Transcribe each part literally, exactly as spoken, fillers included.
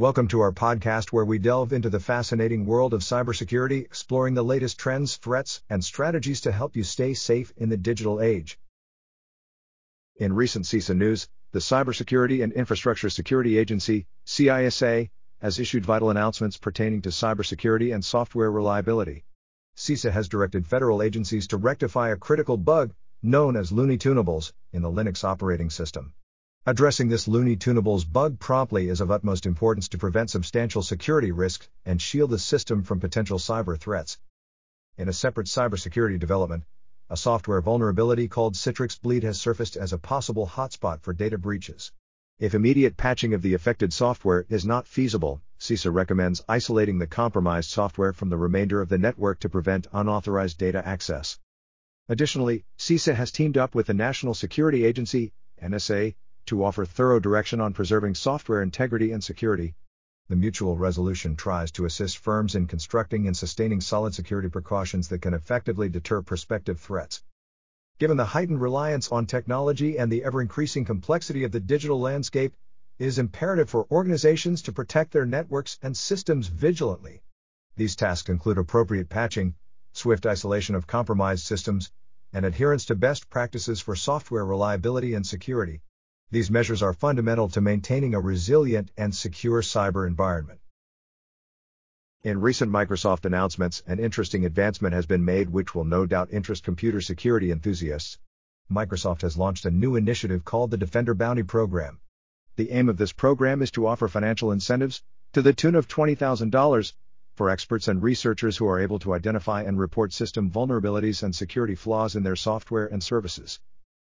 Welcome to our podcast where we delve into the fascinating world of cybersecurity, exploring the latest trends, threats, and strategies to help you stay safe in the digital age. In recent C I S A news, the Cybersecurity and Infrastructure Security Agency, C I S A, has issued vital announcements pertaining to cybersecurity and software reliability. C I S A has directed federal agencies to rectify a critical bug, known as Looney Tunables, in the Linux operating system. Addressing this Looney Tunables bug promptly is of utmost importance to prevent substantial security risks and shield the system from potential cyber threats. In a separate cybersecurity development, a software vulnerability called Citrix Bleed has surfaced as a possible hotspot for data breaches. If immediate patching of the affected software is not feasible, C I S A recommends isolating the compromised software from the remainder of the network to prevent unauthorized data access. Additionally, C I S A has teamed up with the National Security Agency, N S A, to offer thorough direction on preserving software integrity and security. The mutual resolution tries to assist firms in constructing and sustaining solid security precautions that can effectively deter prospective threats. Given the heightened reliance on technology and the ever-increasing complexity of the digital landscape, it is imperative for organizations to protect their networks and systems vigilantly. These tasks include appropriate patching, swift isolation of compromised systems, and adherence to best practices for software reliability and security. These measures are fundamental to maintaining a resilient and secure cyber environment. In recent Microsoft announcements, an interesting advancement has been made which will no doubt interest computer security enthusiasts. Microsoft has launched a new initiative called the Defender Bounty Program. The aim of this program is to offer financial incentives, to the tune of twenty thousand dollars, for experts and researchers who are able to identify and report system vulnerabilities and security flaws in their software and services.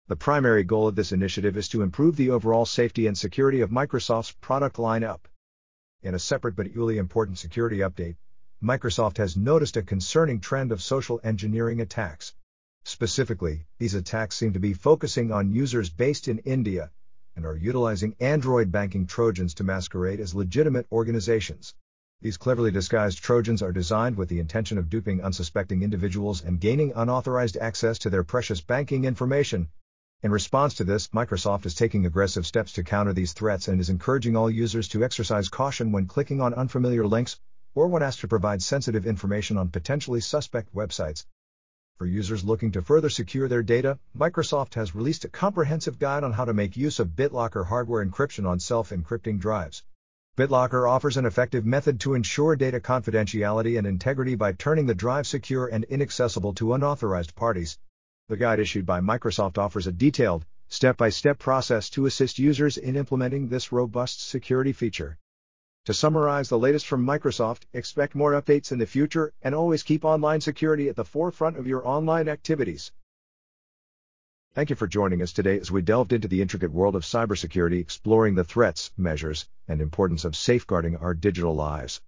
The primary goal of this initiative is to improve the overall safety and security of Microsoft's product lineup. In a separate but equally important security update, Microsoft has noticed a concerning trend of social engineering attacks. Specifically, these attacks seem to be focusing on users based in India and are utilizing Android banking Trojans to masquerade as legitimate organizations. These cleverly disguised Trojans are designed with the intention of duping unsuspecting individuals and gaining unauthorized access to their precious banking information. In response to this, Microsoft is taking aggressive steps to counter these threats and is encouraging all users to exercise caution when clicking on unfamiliar links or when asked to provide sensitive information on potentially suspect websites. For users looking to further secure their data, Microsoft has released a comprehensive guide on how to make use of BitLocker hardware encryption on self-encrypting drives. BitLocker offers an effective method to ensure data confidentiality and integrity by turning the drive secure and inaccessible to unauthorized parties. The guide issued by Microsoft offers a detailed, step-by-step process to assist users in implementing this robust security feature. To summarize the latest from Microsoft, expect more updates in the future and always keep online security at the forefront of your online activities. Thank you for joining us today as we delved into the intricate world of cybersecurity, exploring the threats, measures, and importance of safeguarding our digital lives.